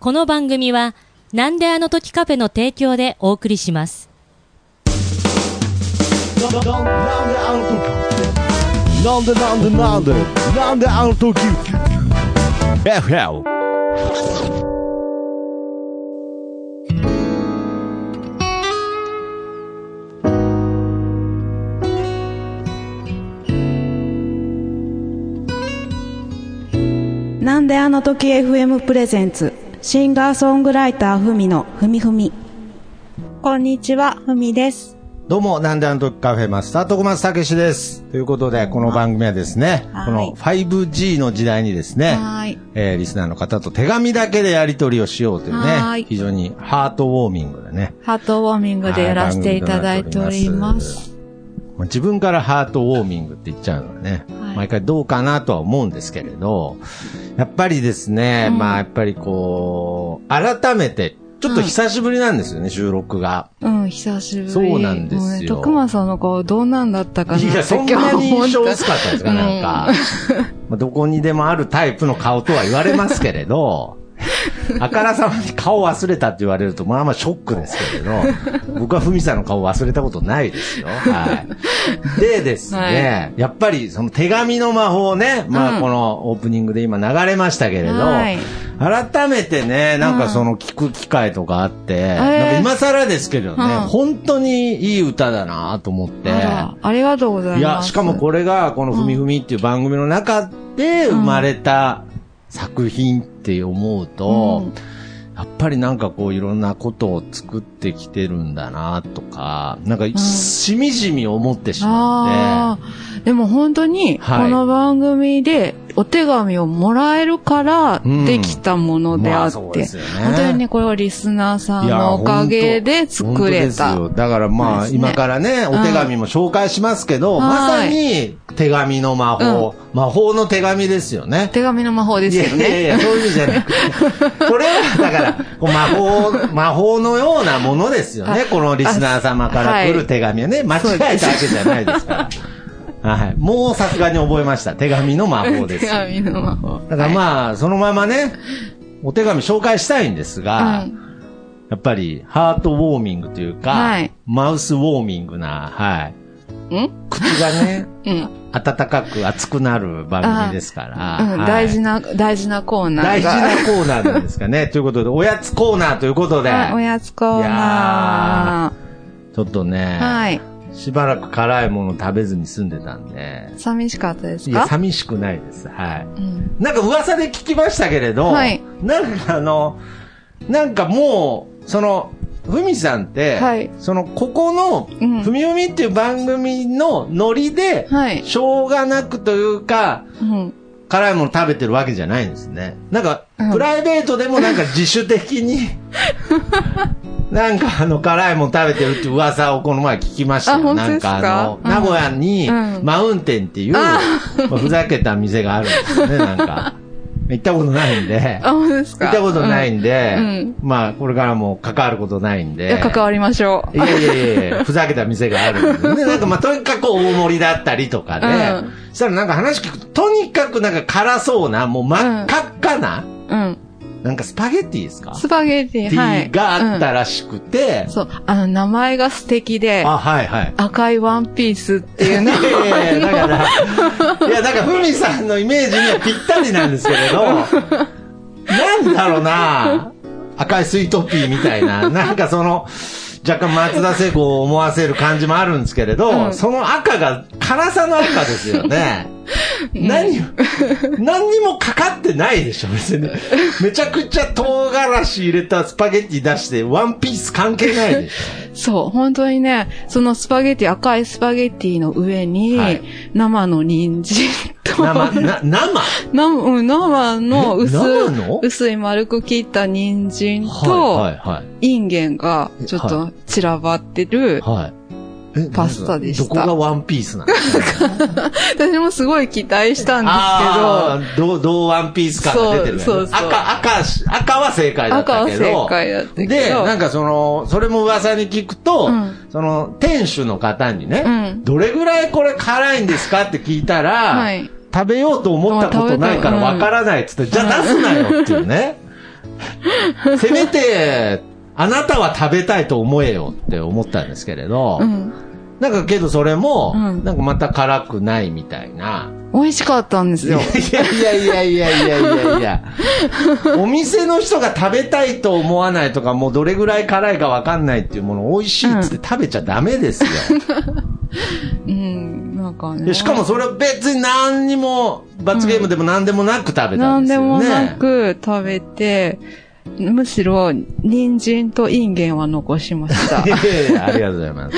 この番組はなんであの時カフェの提供でお送りします。なんであの時 FLなんであの時 FM プレゼンツシンガーソングライターふみのふみふみ。こんにちは、ふみです。どうも、なんであの時カフェマスター徳松たけしです。ということで、この番組はですね、この 5G の時代にですね、リスナーの方と手紙だけでやり取りをしようというね、非常にハートウォーミングでね、ハートウォーミングでやらせていただいております。自分からハートウォーミングって言っちゃうのはね、毎回どうかなとは思うんですけれど、やっぱりですね、まあやっぱりこう改めてちょっと久しぶりなんですよね、収録が。久しぶり。そうなんですよ。徳間さんの顔どうなんだったかな。いや、そんなに印象薄かったですか、なんか。まあ、どこにでもあるタイプの顔とは言われますけれど、あからさまに顔忘れたって言われると、まあまあショックですけれど、僕はふみさんの顔忘れたことないですよ。はい。でですね、やっぱりその手紙の魔法ね、まあこのオープニングで今流れましたけれど、改めてね、なんかその聞く機会とかあって、なんか今更ですけどね、本当にいい歌だなと思って。ありがとうございます。いや、しかもこれがこのふみふみっていう番組の中で生まれた作品って思うと、やっぱりなんかこういろんなことを作ってきてるんだなとか、なんかしみじみ思ってしまって。でも本当にこの番組でお手紙をもらえるからできたものであって、本当にね、これはリスナーさんのおかげで作れた。本当ですよ。だからまあ、今からね、お手紙も紹介しますけど、まさに手紙の魔法、魔法の手紙ですよね。手紙の魔法ですよね。いやそういう意味じゃなくて、これはだから魔法のようなものですよね。このリスナー様から来る手紙はね、間違えたわけじゃないですから。はい。もうさすがに覚えました。手紙の魔法です。手紙の魔法。だからまあ、そのままね、お手紙紹介したいんですが、やっぱりハートウォーミングというか、マウスウォーミングな、口がね、暖かく熱くなる番組ですから。大事なコーナー。大事なコーナーなんですかね。ということで、おやつコーナーということで。おやつコーナー。ちょっとね。しばらく辛いもの食べずに住んでたんで。寂しかったですか？いや、寂しくないです。なんか噂で聞きましたけれど、なんかもう、ふみさんって、ここの、ふみふみっていう番組のノリで、しょうがなくというか、辛いもの食べてるわけじゃないんですね。なんか、プライベートでもなんか自主的になんか辛いもん食べてるって噂をこの前聞きましたよ。なんか名古屋にマウンテンっていう、ふざけた店があるんですよね、なんか。行ったことないんで。あ、本当ですか。行ったことないんで、まあ、これからも関わることないんで。いや、関わりましょう。いや、ふざけた店があるんで。なんかまあ、とにかく大盛りだったりとかで、したらなんか話聞くと、とにかくなんか辛そうな、もう真っ赤っかな、なんかスパゲッティですか？スパゲッティ、があったらしくて。そう、名前が素敵で。赤いワンピースっていうの。だから、ふみさんのイメージにはぴったりなんですけれど、なんだろうな、赤いスイートピーみたいな、なんか若干松田聖子を思わせる感じもあるんですけれど、その赤が辛さの赤ですよね。何にもかかってないでしょ、別に。めちゃくちゃ唐辛子入れたスパゲッティ出して、ワンピース関係ないでしょ。そう、本当にね、そのスパゲッティ、赤いスパゲッティの上に、生の人参と。生の薄い丸く切った人参と、インゲンがちょっと散らばってる。パスタでした。どこがワンピースなんですか？私もすごい期待したんですけど。どうワンピース感が出てる、ね。そう。赤は正解だったけど。赤は正解だったけど。で、なんかそれも噂に聞くと、店主の方にね、どれぐらいこれ辛いんですかって聞いたら、食べようと思ったことないからわからないっつって、じゃあ出すなよっていうね。せめてあなたは食べたいと思えよって思ったんですけれど、うん、なんかけどそれも、うん、なんかまた辛くないみたいな。美味しかったんですよ。いやいやいやいやいやいやいや。お店の人が食べたいと思わないとか、もうどれぐらい辛いかわかんないっていうものを美味しいっつって食べちゃダメですよ。うん、なんかね。しかもそれは別に何にも罰ゲームでも何でもなく食べたんですよね。何でもなく食べて、むしろ人参とインゲンは残しました。ありがとうございます。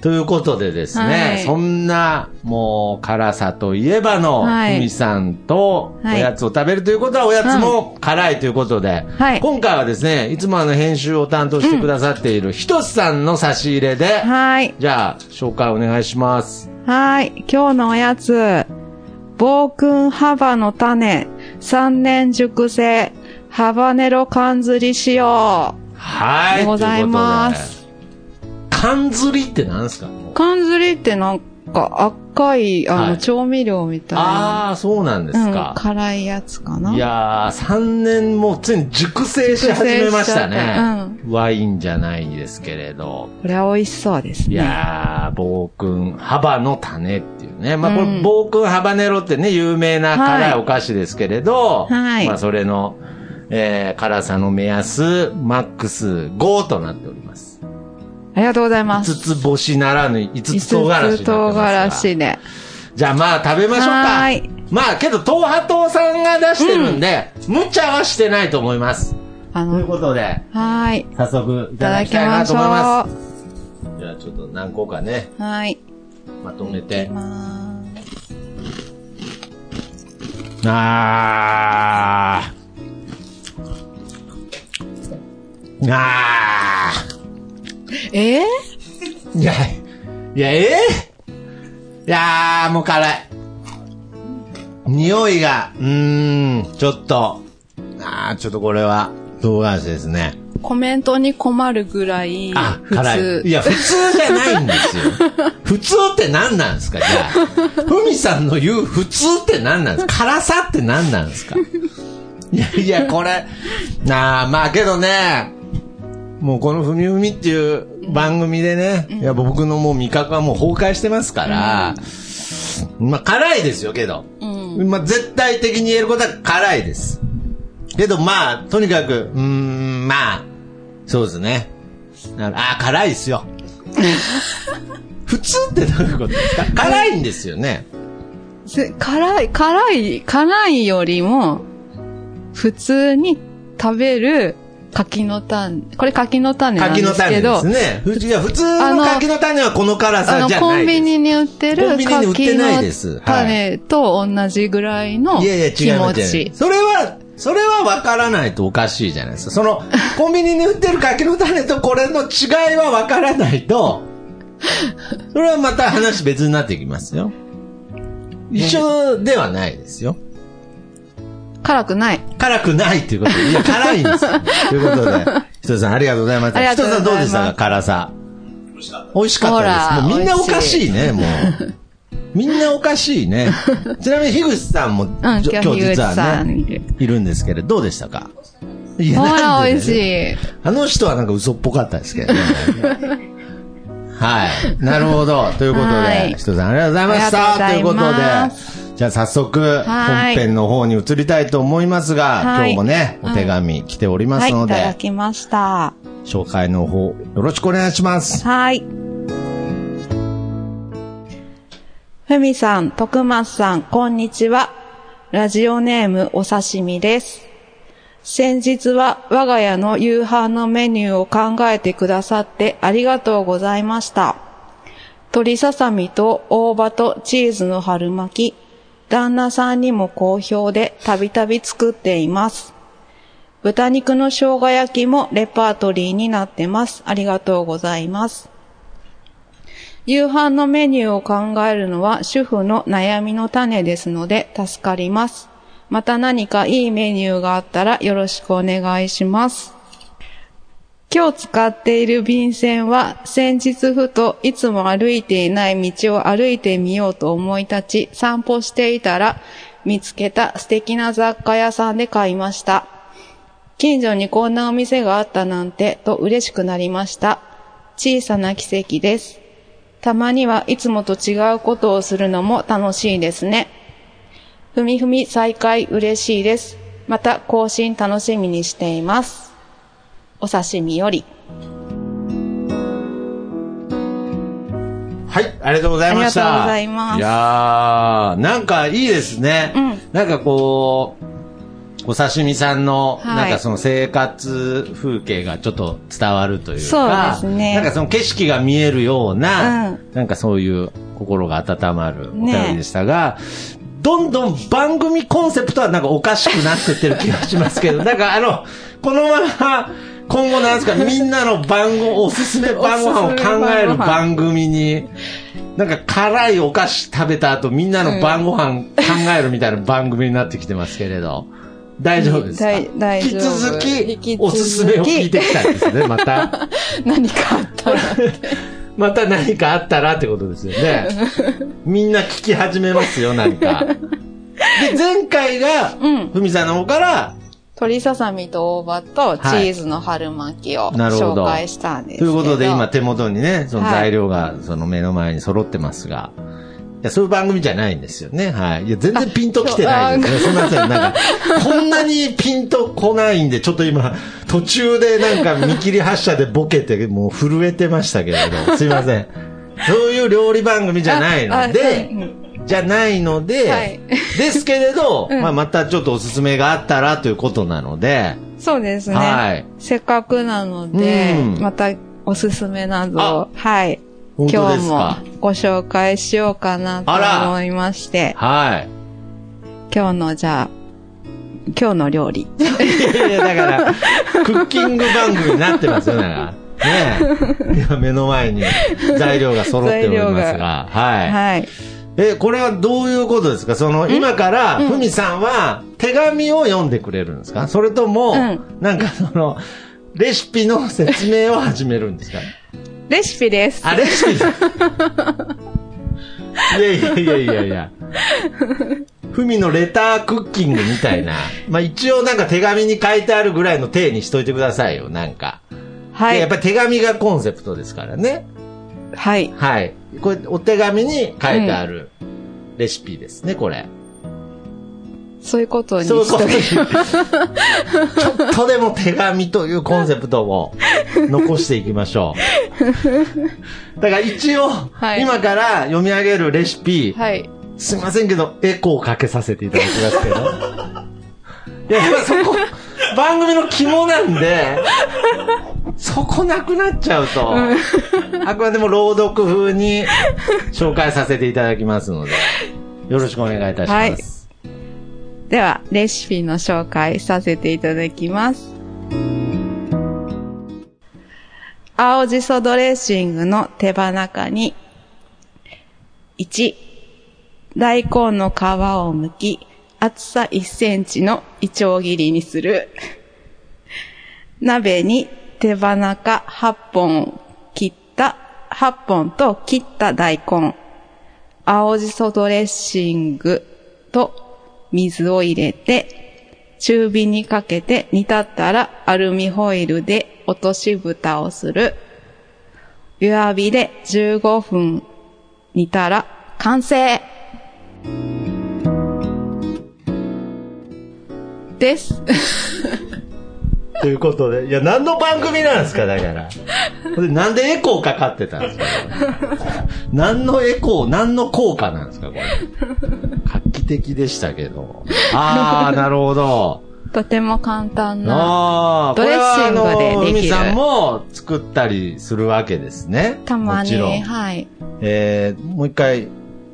ということでですね、はい、そんなもう辛さといえばのふみさんとおやつを食べるということはおやつも辛いということで、はい、今回はですねいつも編集を担当してくださっているひとしさんの差し入れで、はい、じゃあ紹介お願いします。はい、今日のおやつ、暴君幅の種3年熟成ハバネロ缶ずり塩、はい、ございます。缶ずりって何ですか？缶ずりってなんか赤い調味料みたいな、はい、あーそうなんですか、うん、辛いやつかな。いやー3年もうついに熟成し始めましたね、うん、ワインじゃないですけれどこれは美味しそうですね。いやー暴君幅の種っていうね、まあこれ暴君ハバネロってね有名な辛いお菓子ですけれど、はい、まあそれの、辛さの目安マックス5となっております。ありがとうございます。五つ星ならぬ五つ唐辛子。唐辛子ね。じゃあまあ食べましょうか。はい。まあけど東波東さんが出してるんで、うん、無茶はしてないと思います。ということで、はい。早速いただきたいなと思います。じゃあちょっと何個かね。はい。まとめて。いやーもう辛い。匂いがちょっとちょっとこれは唐辛子ですね。コメントに困るぐらい普通。いや普通じゃないんですよ。普通って何なんですか？じゃあふみさんの言う普通って何なんですか？辛さって何なんですか？いやいやこれまあけどね。もうこのふみふみっていう番組でね、いや僕のもう味覚はもう崩壊してますから、まあ辛いですよけど、まあ絶対的に言えることは辛いです。けどまあとにかくまあそうですね。辛いですよ。普通ってどういうことですか？辛いんですよね。辛いよりも普通に食べる。柿の種、これ柿の種なんですけど、柿の種ですね。いや普通の柿の種はこの辛さじゃないです。コンビニに売ってる柿の種と同じぐらいの気持ち。いやいや違いますね。それは分からないとおかしいじゃないですか。そのコンビニに売ってる柿の種とこれの違いは分からないと、それはまた話別になってきますよ。一緒ではないですよ。辛くないっていうことで。いや、辛いんですよ。ということで、ひとさんありがとうございました。ひとさんどうでしたか？辛さ。美味しかったです。もうみんなおかしいね、もう。みんなおかしいね。ちなみに、樋口さんも、今日実はね、いるんですけど、どうでしたか？いや、なんで、ね、美味しい。あの人はなんか嘘っぽかったですけどね。はい。なるほど。ということで、ひとさんありがとうございました。ということで、じゃあ早速本編の方に移りたいと思いますが、今日もね、お手紙来ておりますので、いただきました。紹介の方よろしくお願いします。はい。ふみさん、徳松さん、こんにちは。ラジオネームお刺身です。先日は我が家の夕飯のメニューを考えてくださってありがとうございました。鶏ささみと大葉とチーズの春巻き。旦那さんにも好評でたびたび作っています。豚肉の生姜焼きもレパートリーになってます。ありがとうございます。夕飯のメニューを考えるのは主婦の悩みの種ですので助かります。また何かいいメニューがあったらよろしくお願いします。今日使っている便箋は先日ふといつも歩いていない道を歩いてみようと思い立ち散歩していたら見つけた素敵な雑貨屋さんで買いました。近所にこんなお店があったなんてと嬉しくなりました。小さな奇跡です。たまにはいつもと違うことをするのも楽しいですね。ふみふみ再開嬉しいです。また更新楽しみにしています。お刺身より。はい、ありがとうございました。ありがとうございます。いやー、なんかいいですね。うん、なんかこう、お刺身さんの、はい、なんかその生活風景がちょっと伝わるというか、そうですね。なんかその景色が見えるような、うん、なんかそういう心が温まるお便りでしたが、ね、どんどん番組コンセプトはなんかおかしくなってってる気がしますけど、なんかこのまま、今後なんですか、みんなの晩ご、おすすめ晩ご飯を考える番組に、なんか辛いお菓子食べた後、みんなの晩ご飯考えるみたいな番組になってきてますけれど、大丈夫ですか？大丈夫。引き続き、おすすめを聞いてきたんですね、また。何かあったらまた何かあったらってことですよね。みんな聞き始めますよ、何か。で、前回が、ふみさんの方から、鶏ささみと大葉とチーズの春巻きを紹介したんですけど、ということで今手元にね、その材料がその目の前に揃ってますが、いやそういう番組じゃないんですよね。はい。いや全然ピンと来てないですね。すみません。なんかこんなにピンと来ないんで、ちょっと今途中でなんか見切り発車でボケてもう震えてましたけれど、すみません。そういう料理番組じゃないので。じゃないので、はい、ですけれど、うん、まあ、またちょっとおすすめがあったらということなので、そうですね。はい、せっかくなので、うん、またおすすめなどを、はい、今日もご紹介しようかなと思いまして、はい、今日のじゃあ今日の料理、いやいやだからクッキング番組になってますよだから。ね、目の前に材料が揃っておりますが、はい。はいこれはどういうことですか？その今からふみさんは手紙を読んでくれるんですか？それとも、うん、なんかそのレシピの説明を始めるんですか？レシピです。あ、レシピ。いやいやいやいやいや。ふみのレタークッキングみたいな。まあ一応なんか手紙に書いてあるぐらいの体にしといてくださいよ。なんか。はい。やっぱり手紙がコンセプトですからね。はい。はい。これ、お手紙に書いてあるレシピですね、うん、これ。そういうことにしとけ。ちょっとでも手紙というコンセプトを残していきましょう。だから一応、はい、今から読み上げるレシピ、はい、すいませんけど、エコをかけさせていただきますけど。いや、やっぱそこ、番組の肝なんで、そこなくなっちゃうと、うん、あくまでも朗読風に紹介させていただきますので、よろしくお願いいたします。はい、では、レシピの紹介させていただきます。青じそドレッシングの手羽中に、1、大根の皮をむき、厚さ1センチのいちょう切りにする。鍋に手羽中8本と切った大根、青じそドレッシングと水を入れて、中火にかけて煮立ったらアルミホイルで落とし蓋をする。弱火で15分煮たら完成です。ということで、いや、何の番組なんですか、だから。なんでエコーかかってたんですか、何のエコー、何の効果なんですか、これ。画期的でしたけど。あー、なるほど。とても簡単なドレッシングでできる。海さんも作ったりするわけですね。たまに。もちろん。はい。もう一回、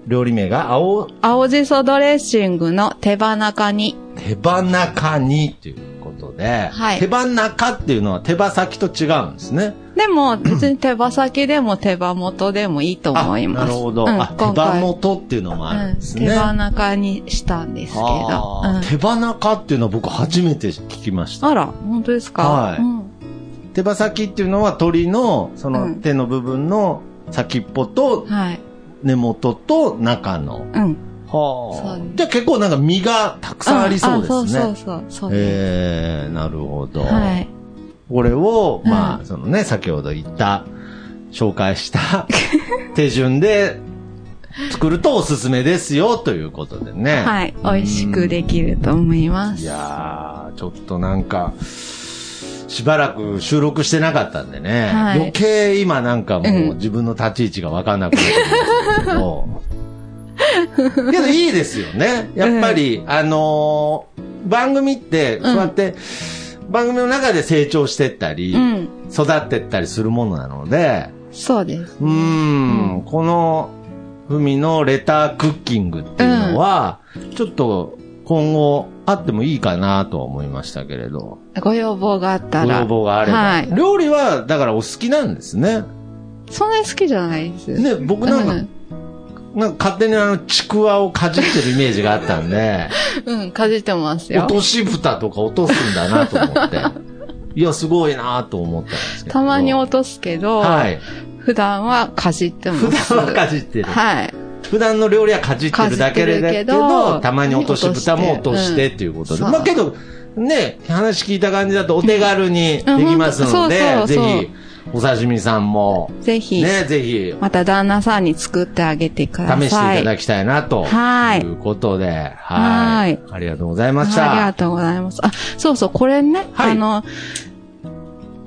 料理名が青じそドレッシングの手羽中に。手羽中にということで、はい、手羽中っていうのは手羽先と違うんですね。でも別に手羽先でも手羽元でもいいと思います。なるほど、うん、あ、手羽元っていうのもあるんですね、うん、手羽中にしたんですけど、うん、手羽中っていうのは僕初めて聞きました。あら、本当ですか、はい、うん、手羽先っていうのは鳥のその手の部分の先っぽと根元と中の、うん、はあ、じゃあ結構なんか実がたくさんありそうですね。そうそうそう。なるほど。はい。これを、まあ、そのね、先ほど言った、紹介した手順で作るとおすすめですよということでね。はい。美味しくできると思います。いやー、ちょっとなんか、しばらく収録してなかったんでね。はい、余計今なんかもう自分の立ち位置がわかんなくなってますけど。けどいいですよね。やっぱり、番組って、そうやって、番組の中で成長してったり、育ってったりするものなので、そうです。この、ふみのレタークッキングっていうのは、ちょっと今後あってもいいかなとは思いましたけれど。ご要望があったら。ご要望があれば。はい、料理は、だからお好きなんですね。そんなに好きじゃないです。ね、僕なんか、なんか勝手にちくわをかじってるイメージがあったんで。うん、かじってますよ。落とし蓋とか落とすんだなと思って。いや、すごいなと思ったんですけど。たまに落とすけど、はい、普段はかじってます。普段はかじってる。はい。普段の料理はかじってるだけだけど、たまに落とし蓋も落としてっていうことで。まあけど、ね、話聞いた感じだとお手軽にできますので、うん、そうそうそうぜひ。お刺身さんも。ぜひ。ね、ぜひ。また旦那さんに作ってあげてください。試していただきたいな、と。はい。ということで。はい。ありがとうございました。ありがとうございます。あ、そうそう、これね、はい、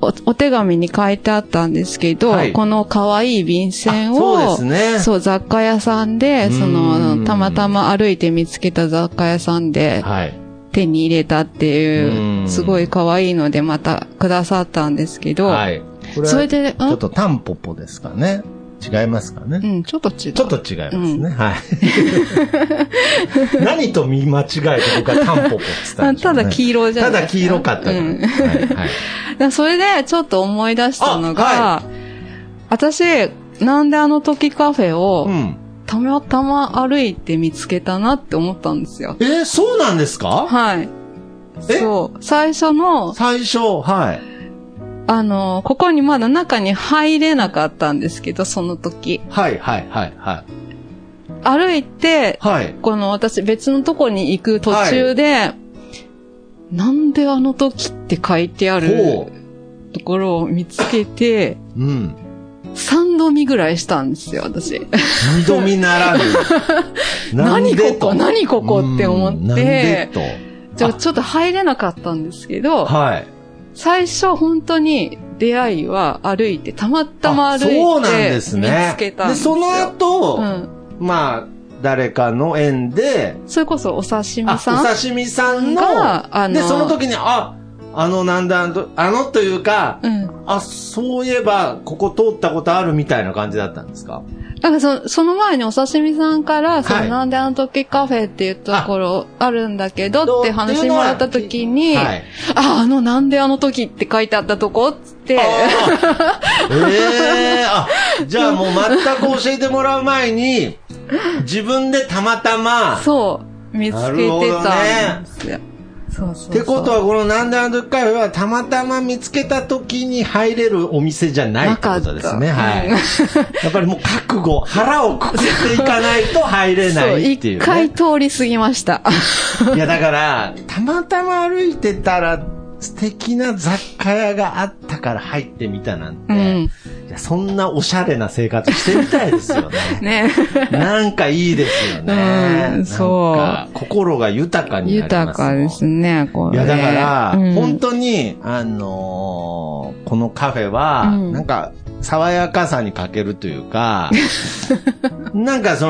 お手紙に書いてあったんですけど、はい、この可愛い便箋を、そうですね。そう、雑貨屋さんで、たまたま歩いて見つけた雑貨屋さんで、はい。手に入れたっていう、すごい可愛いので、またくださったんですけど、はい。これはちょっとタンポポですかね。違いますかね。うん、ちょっと違う。ちょっと違いますね。うん、はい。何と見間違えて僕はタンポポって言ったんですよね。ただ黄色じゃない。ただ黄色かったから。うん、はいはい、それでちょっと思い出したのが、はい、私、なんであの時カフェを、たまたま歩いて見つけたなって思ったんですよ。そうなんですか？はい。そう。最初、はい。ここにまだ中に入れなかったんですけど、その時。はい、はい、はい、はい。歩いて、はい、私別のとこに行く途中で、はい、なんであの時って書いてあるところを見つけて、うん。3度見ぐらいしたんですよ、私。2度見ならぬ。何ここって思って、なんでと。ちょっと入れなかったんですけど、はい。最初本当に出会いは歩いて、たまたま歩いて見つけたんですよ。で、その後、まあ、誰かの縁で、それこそお刺身さん。お刺身さんの、で、その時に、というか、そういえば、ここ通ったことあるみたいな感じだったんですか？なんかその前にお刺身さんから、はい、なんであの時カフェっていうところあるんだけどって話もらった時に、はい、なんであの時って書いてあったとこつって。じゃあもう全く教えてもらう前に、自分でたまたま、そう、見つけてたんですよ。そうってことは、このなんであの時カフェはたまたま見つけた時に入れるお店じゃないってことですね。はい。やっぱりもう覚悟、腹をくくっていかないと入れないっていう、ね。一回通り過ぎました。いやだから、たまたま歩いてたら素敵な雑貨屋があったから入ってみたなんて、いやそんなおしゃれな生活してみたいですよね。ね。なんかいいですよね。そう。なんか心が豊かになります。豊かですね、これ。いやだから、本当に、このカフェは、なんか、爽やかさに欠けるというか、なんか息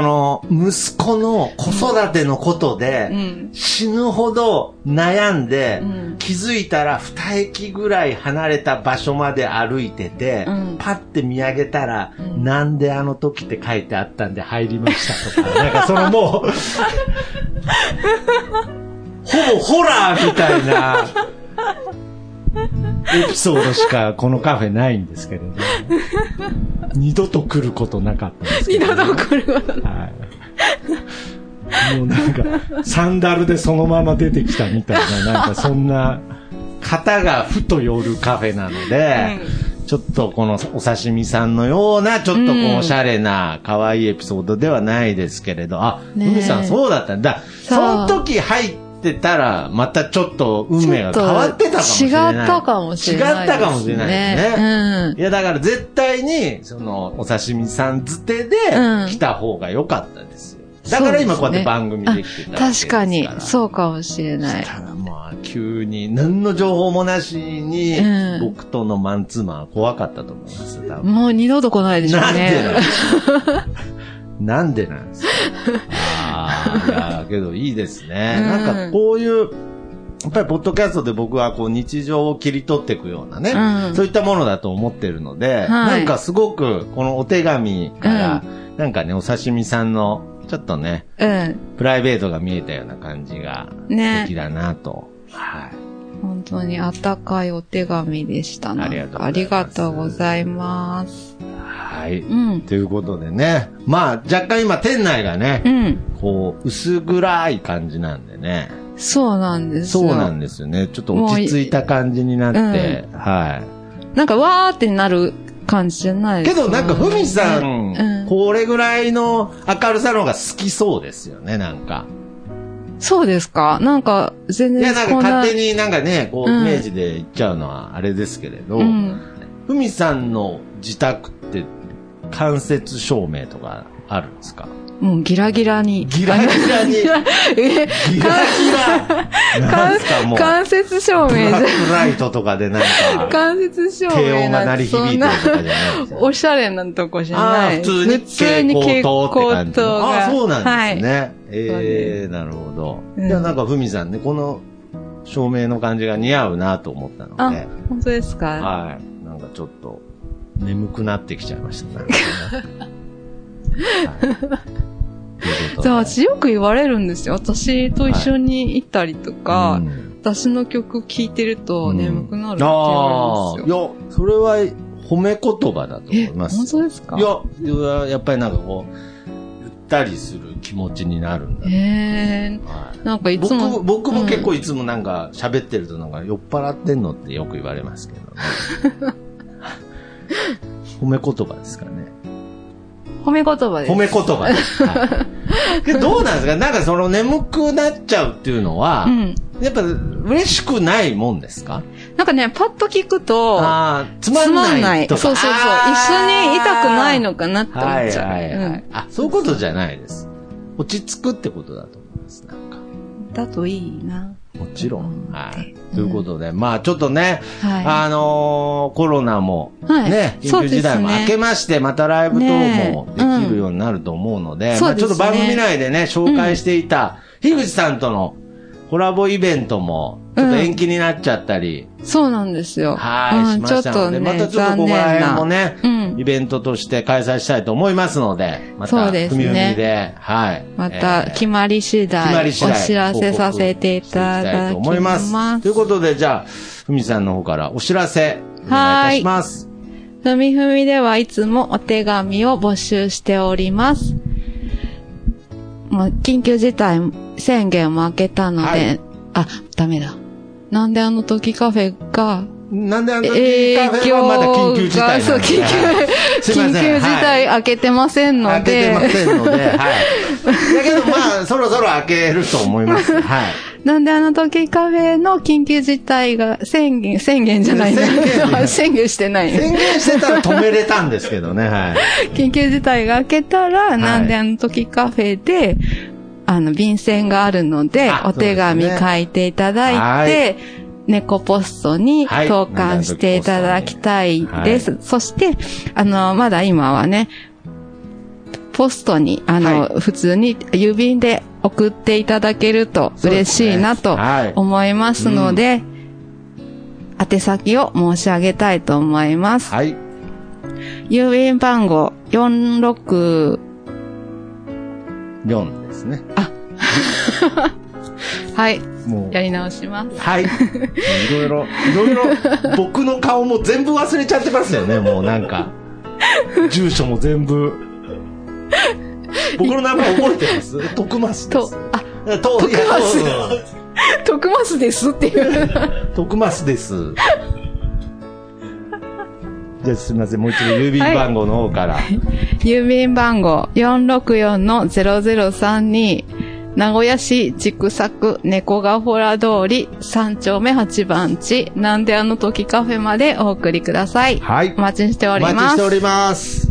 子の子育てのことで、死ぬほど悩んで、気づいたら2駅ぐらい離れた場所まで歩いてて、パッて見上げたら、なんであの時って書いてあったんで入りましたとか、なんかもう、ほぼホラーみたいな、エピソードしかこのカフェないんですけれど、二度と来ることなかったんですけど、ね、二度と来ることな、はい、もうなんかサンダルでそのまま出てきたみたいな、なんかそんな肩がふと寄るカフェなので、ちょっとこのお刺身さんのようなちょっとこうおしゃれな可愛いエピソードではないですけれど、あ、海さんそうだったんだ。その時入ってたらまたちょっと運命が変わってたかもしれない。違ったかもしれない。違ったかもしれないですね。いやだから絶対にそのお刺身さんづてで来た方が良かったですよ。だから今こうやって番組できてたわけですから、ね、確かにそうかもしれない。ただまあ急に何の情報もなしに、僕とのマンツーマンは怖かったと思います。多分もう二度と来ないでしょうね。なんでなんですか。ああ、いやけどいいですね。なんかこういうやっぱりポッドキャストで僕はこう日常を切り取っていくようなね、そういったものだと思ってるので、なんかすごくこのお手紙から、なんかねお刺身さんのちょっとね、プライベートが見えたような感じが素敵だなと、ね、はい、本当に温かいお手紙でしたね。ありがとうございます。はい、ということでね、まあ若干今店内がね、こう薄暗い感じなんでね。そうなんですよ。そうなんですよね。ちょっと落ち着いた感じになって、はい。なんかわーってなる感じじゃないですか、ね。けどなんかふみさん、これぐらいの明るさの方が好きそうですよね、なんか。そうですか？なんか全然。いやなんか勝手になんかね、こうイメージで言っちゃうのはあれですけれど、ふみさんの自宅って間接照明とかあるんですか？もうギラギラに。ギラギラに。ギラギラ。なんすかもう。間接照明じゃん。ブラックライトとかでなんか。間接照明。低音が鳴り響いてるとかじゃないですか。おしゃれなとこじゃない。普通に蛍光灯って感じ。ああ、そうなんですね。はい、なるほど。でもなんかふみさんね、この照明の感じが似合うなと思ったので。あ、本当ですか？はい。なんかちょっと眠くなってきちゃいましたね。私よく言われるんですよ。私と一緒に行ったりとか、私の曲聴いてると眠くなるって言われるんですよ。いや、それは褒め言葉だと思います。本当ですか？いや、やっぱりなんかこう、ゆったりする気持ちになるんだ。なんかいつも僕も結構いつもなんか喋ってるとなんか酔っ払ってんのってよく言われますけど、ね、褒め言葉ですかね。褒め言葉です。褒め言葉です。はい、どうなんですか？なんかその眠くなっちゃうっていうのは、やっぱ嬉しくないもんですか？なんかね、パッと聞くと、つまんないとか。そう。一緒にいたくないのかなって思っちゃう。あ、そういうことじゃないです。落ち着くってことだと思います。なんか。だといいな。もちろん。はい。ということで、まあちょっとね、コロナもね、緊急事態も明けまして、またライブ等もできるようになると思うので、ちょっと番組内でね、紹介していた、樋口さんとのコラボイベントも、ちょっと延期になっちゃったり。そうなんですよ。はい、しましたので、またちょっとここら辺もね、イベントとして開催したいと思いますので、また、組みで、はい。また、決まり次第、お知らせさせていただきます。ということで、じゃあ、ふみさんの方からお知らせ、お願いいたします。ふみふみではいつもお手紙を募集しております。緊急事態宣言も明けたので、あ、ダメだ。なんであの時カフェが、なんであの時カフェはまだ緊急事態なんですね。緊急事態開けてませんので。開けてませんので、はい。だけどまあ、そろそろ開けると思います。はい。なんであの時カフェの緊急事態が宣言してない。宣言してたら止めれたんですけどね、はい。緊急事態が明けたら、なんであの時カフェで、便箋があるので、お手紙書いていただいて、猫ポストに投函していただきたいです。そして、まだ今はね、ポストに、普通に郵便で送っていただけると嬉しいなと思いますので、宛先を申し上げたいと思います。はい、郵便番号464ですね。あ、はい。やり直します。はい。いろいろ、僕の顔も全部忘れちゃってますよね、もうなんか。住所も全部。僕の名前覚えてます？徳増です。徳増ですっていう。徳増です。じゃあすみません、もう一度郵便番号の方から、はい、郵便番号 464-0032 名古屋市千種区猫ヶ洞通り3丁目8番地なんであの時カフェまでお送りください。はい、お待ちしております。お待ちしております。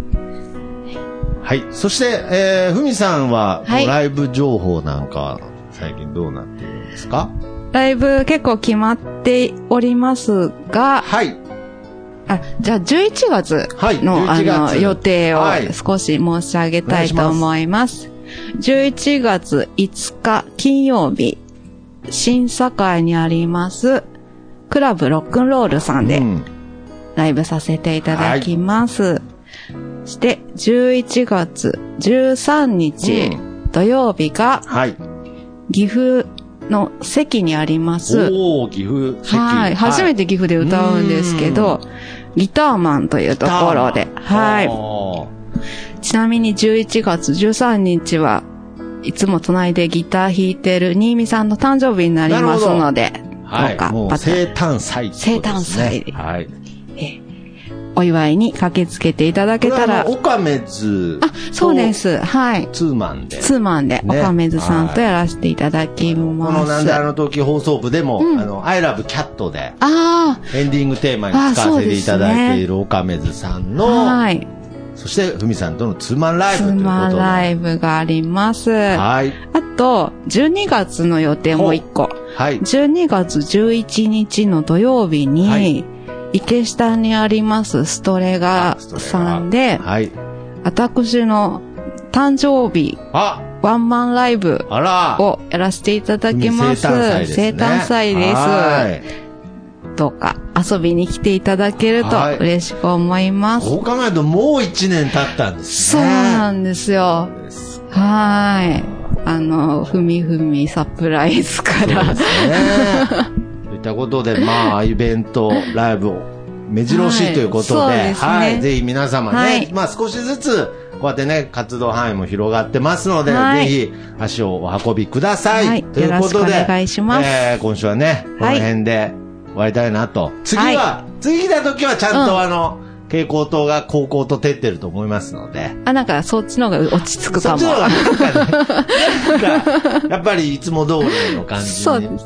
はい、そして、ふみさんは、はい、ライブ情報なんか最近どうなっているんですか？ライブ結構決まっておりますが、はい。あ、じゃあ11月の、はい、あの予定を少し申し上げたいと思います。11月5日金曜日、新堺にありますクラブロックンロールさんでライブさせていただきます。はい、そして11月13日土曜日が、はい、岐阜の席にあります。お、岐阜席。はい、初めて岐阜で歌うんですけど、ギターマンというところで、はい。ちなみに11月13日はいつも隣でギター弾いてる新見さんの誕生日になりますので、はい、もう生誕祭、ね。生誕祭で。はい。お祝いに駆けつけていただけたら。オカメズ。あ、そうです。はい。ツーマンで。ツーマンで、オカメズさんとやらせていただきます。このなんであの時放送部でも、I Love Cat で、エンディングテーマに使わせていただいているオカメズさんの、はい。そして、ふみさんとのツーマンライブということで。ツーマンライブがあります。はい。あと、12月の予定もう1個。はい。12月11日の土曜日に、はい。池下にありますストレガさんで、はい、私の誕生日ワンマンライブをやらせていただきます。生誕祭です。はい、どうか遊びに来ていただけると嬉しく思います。そう考えるともう1年経ったんですね。そうなんですよ。はい。ふみふみサプライズから。そうですね。ということで、まあイベントライブを目白しということで、はい、はい、ぜひ皆様ね、はい、まあ少しずつこうやってね活動範囲も広がってますので、はい、ぜひ足をお運びください、はい、ということで、よろしくお願いします。今週はねこの辺で終わりたいなと、はい、次来た時はちゃんと蛍光灯が高光と照ってると思いますので。あ、なんかそっちの方が落ち着くかも。そっちの方がなんかやっぱりいつも通りの感じ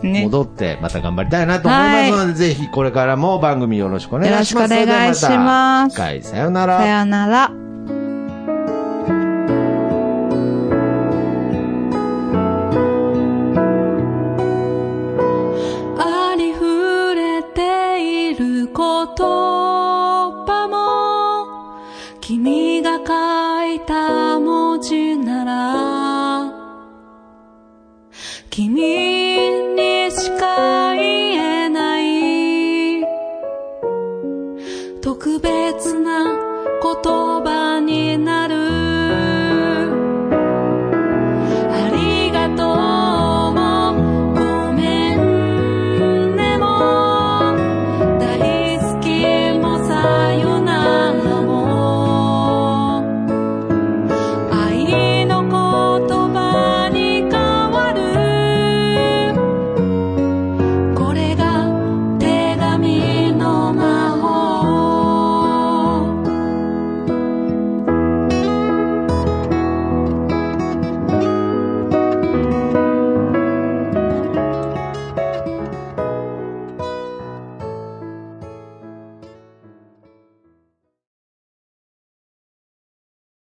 に戻ってまた頑張りたいなと思いますので、はい、ぜひこれからも番組よろしくお願いします。よろしくお願いします。また次回、さよなら。さよなら。ありふれていること。君が書いた文字なら君にしか言えない特別なこと